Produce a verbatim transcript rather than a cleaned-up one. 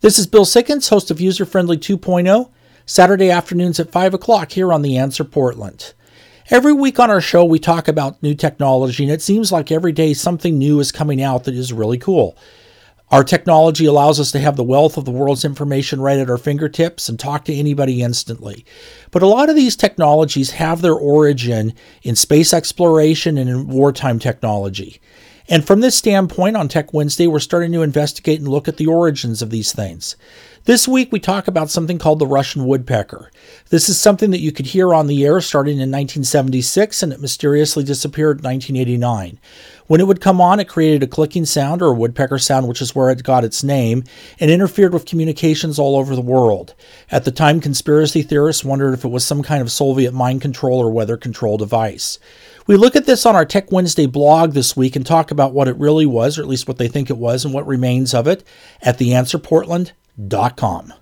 This is Bill Sickens, host of User Friendly two point oh, Saturday afternoons at five o'clock here on The Answer Portland. Every week on our show, we talk about new technology, and it seems like every day something new is coming out that is really cool. Our technology allows us to have the wealth of the world's information right at our fingertips and talk to anybody instantly. But a lot of these technologies have their origin in space exploration and in wartime technology. And from this standpoint, on Tech Wednesday, we're starting to investigate and look at the origins of these things. This week, we talk about something called the Russian Woodpecker. This is something that you could hear on the air starting in nineteen seventy-six, and it mysteriously disappeared in nineteen eighty-nine. When it would come on, it created a clicking sound, or a woodpecker sound, which is where it got its name, and interfered with communications all over the world. At the time, conspiracy theorists wondered if it was some kind of Soviet mind control or weather control device. We look at this on our Tech Wednesday blog this week and talk about what it really was, or at least what they think it was, and what remains of it at the answer portland dot com.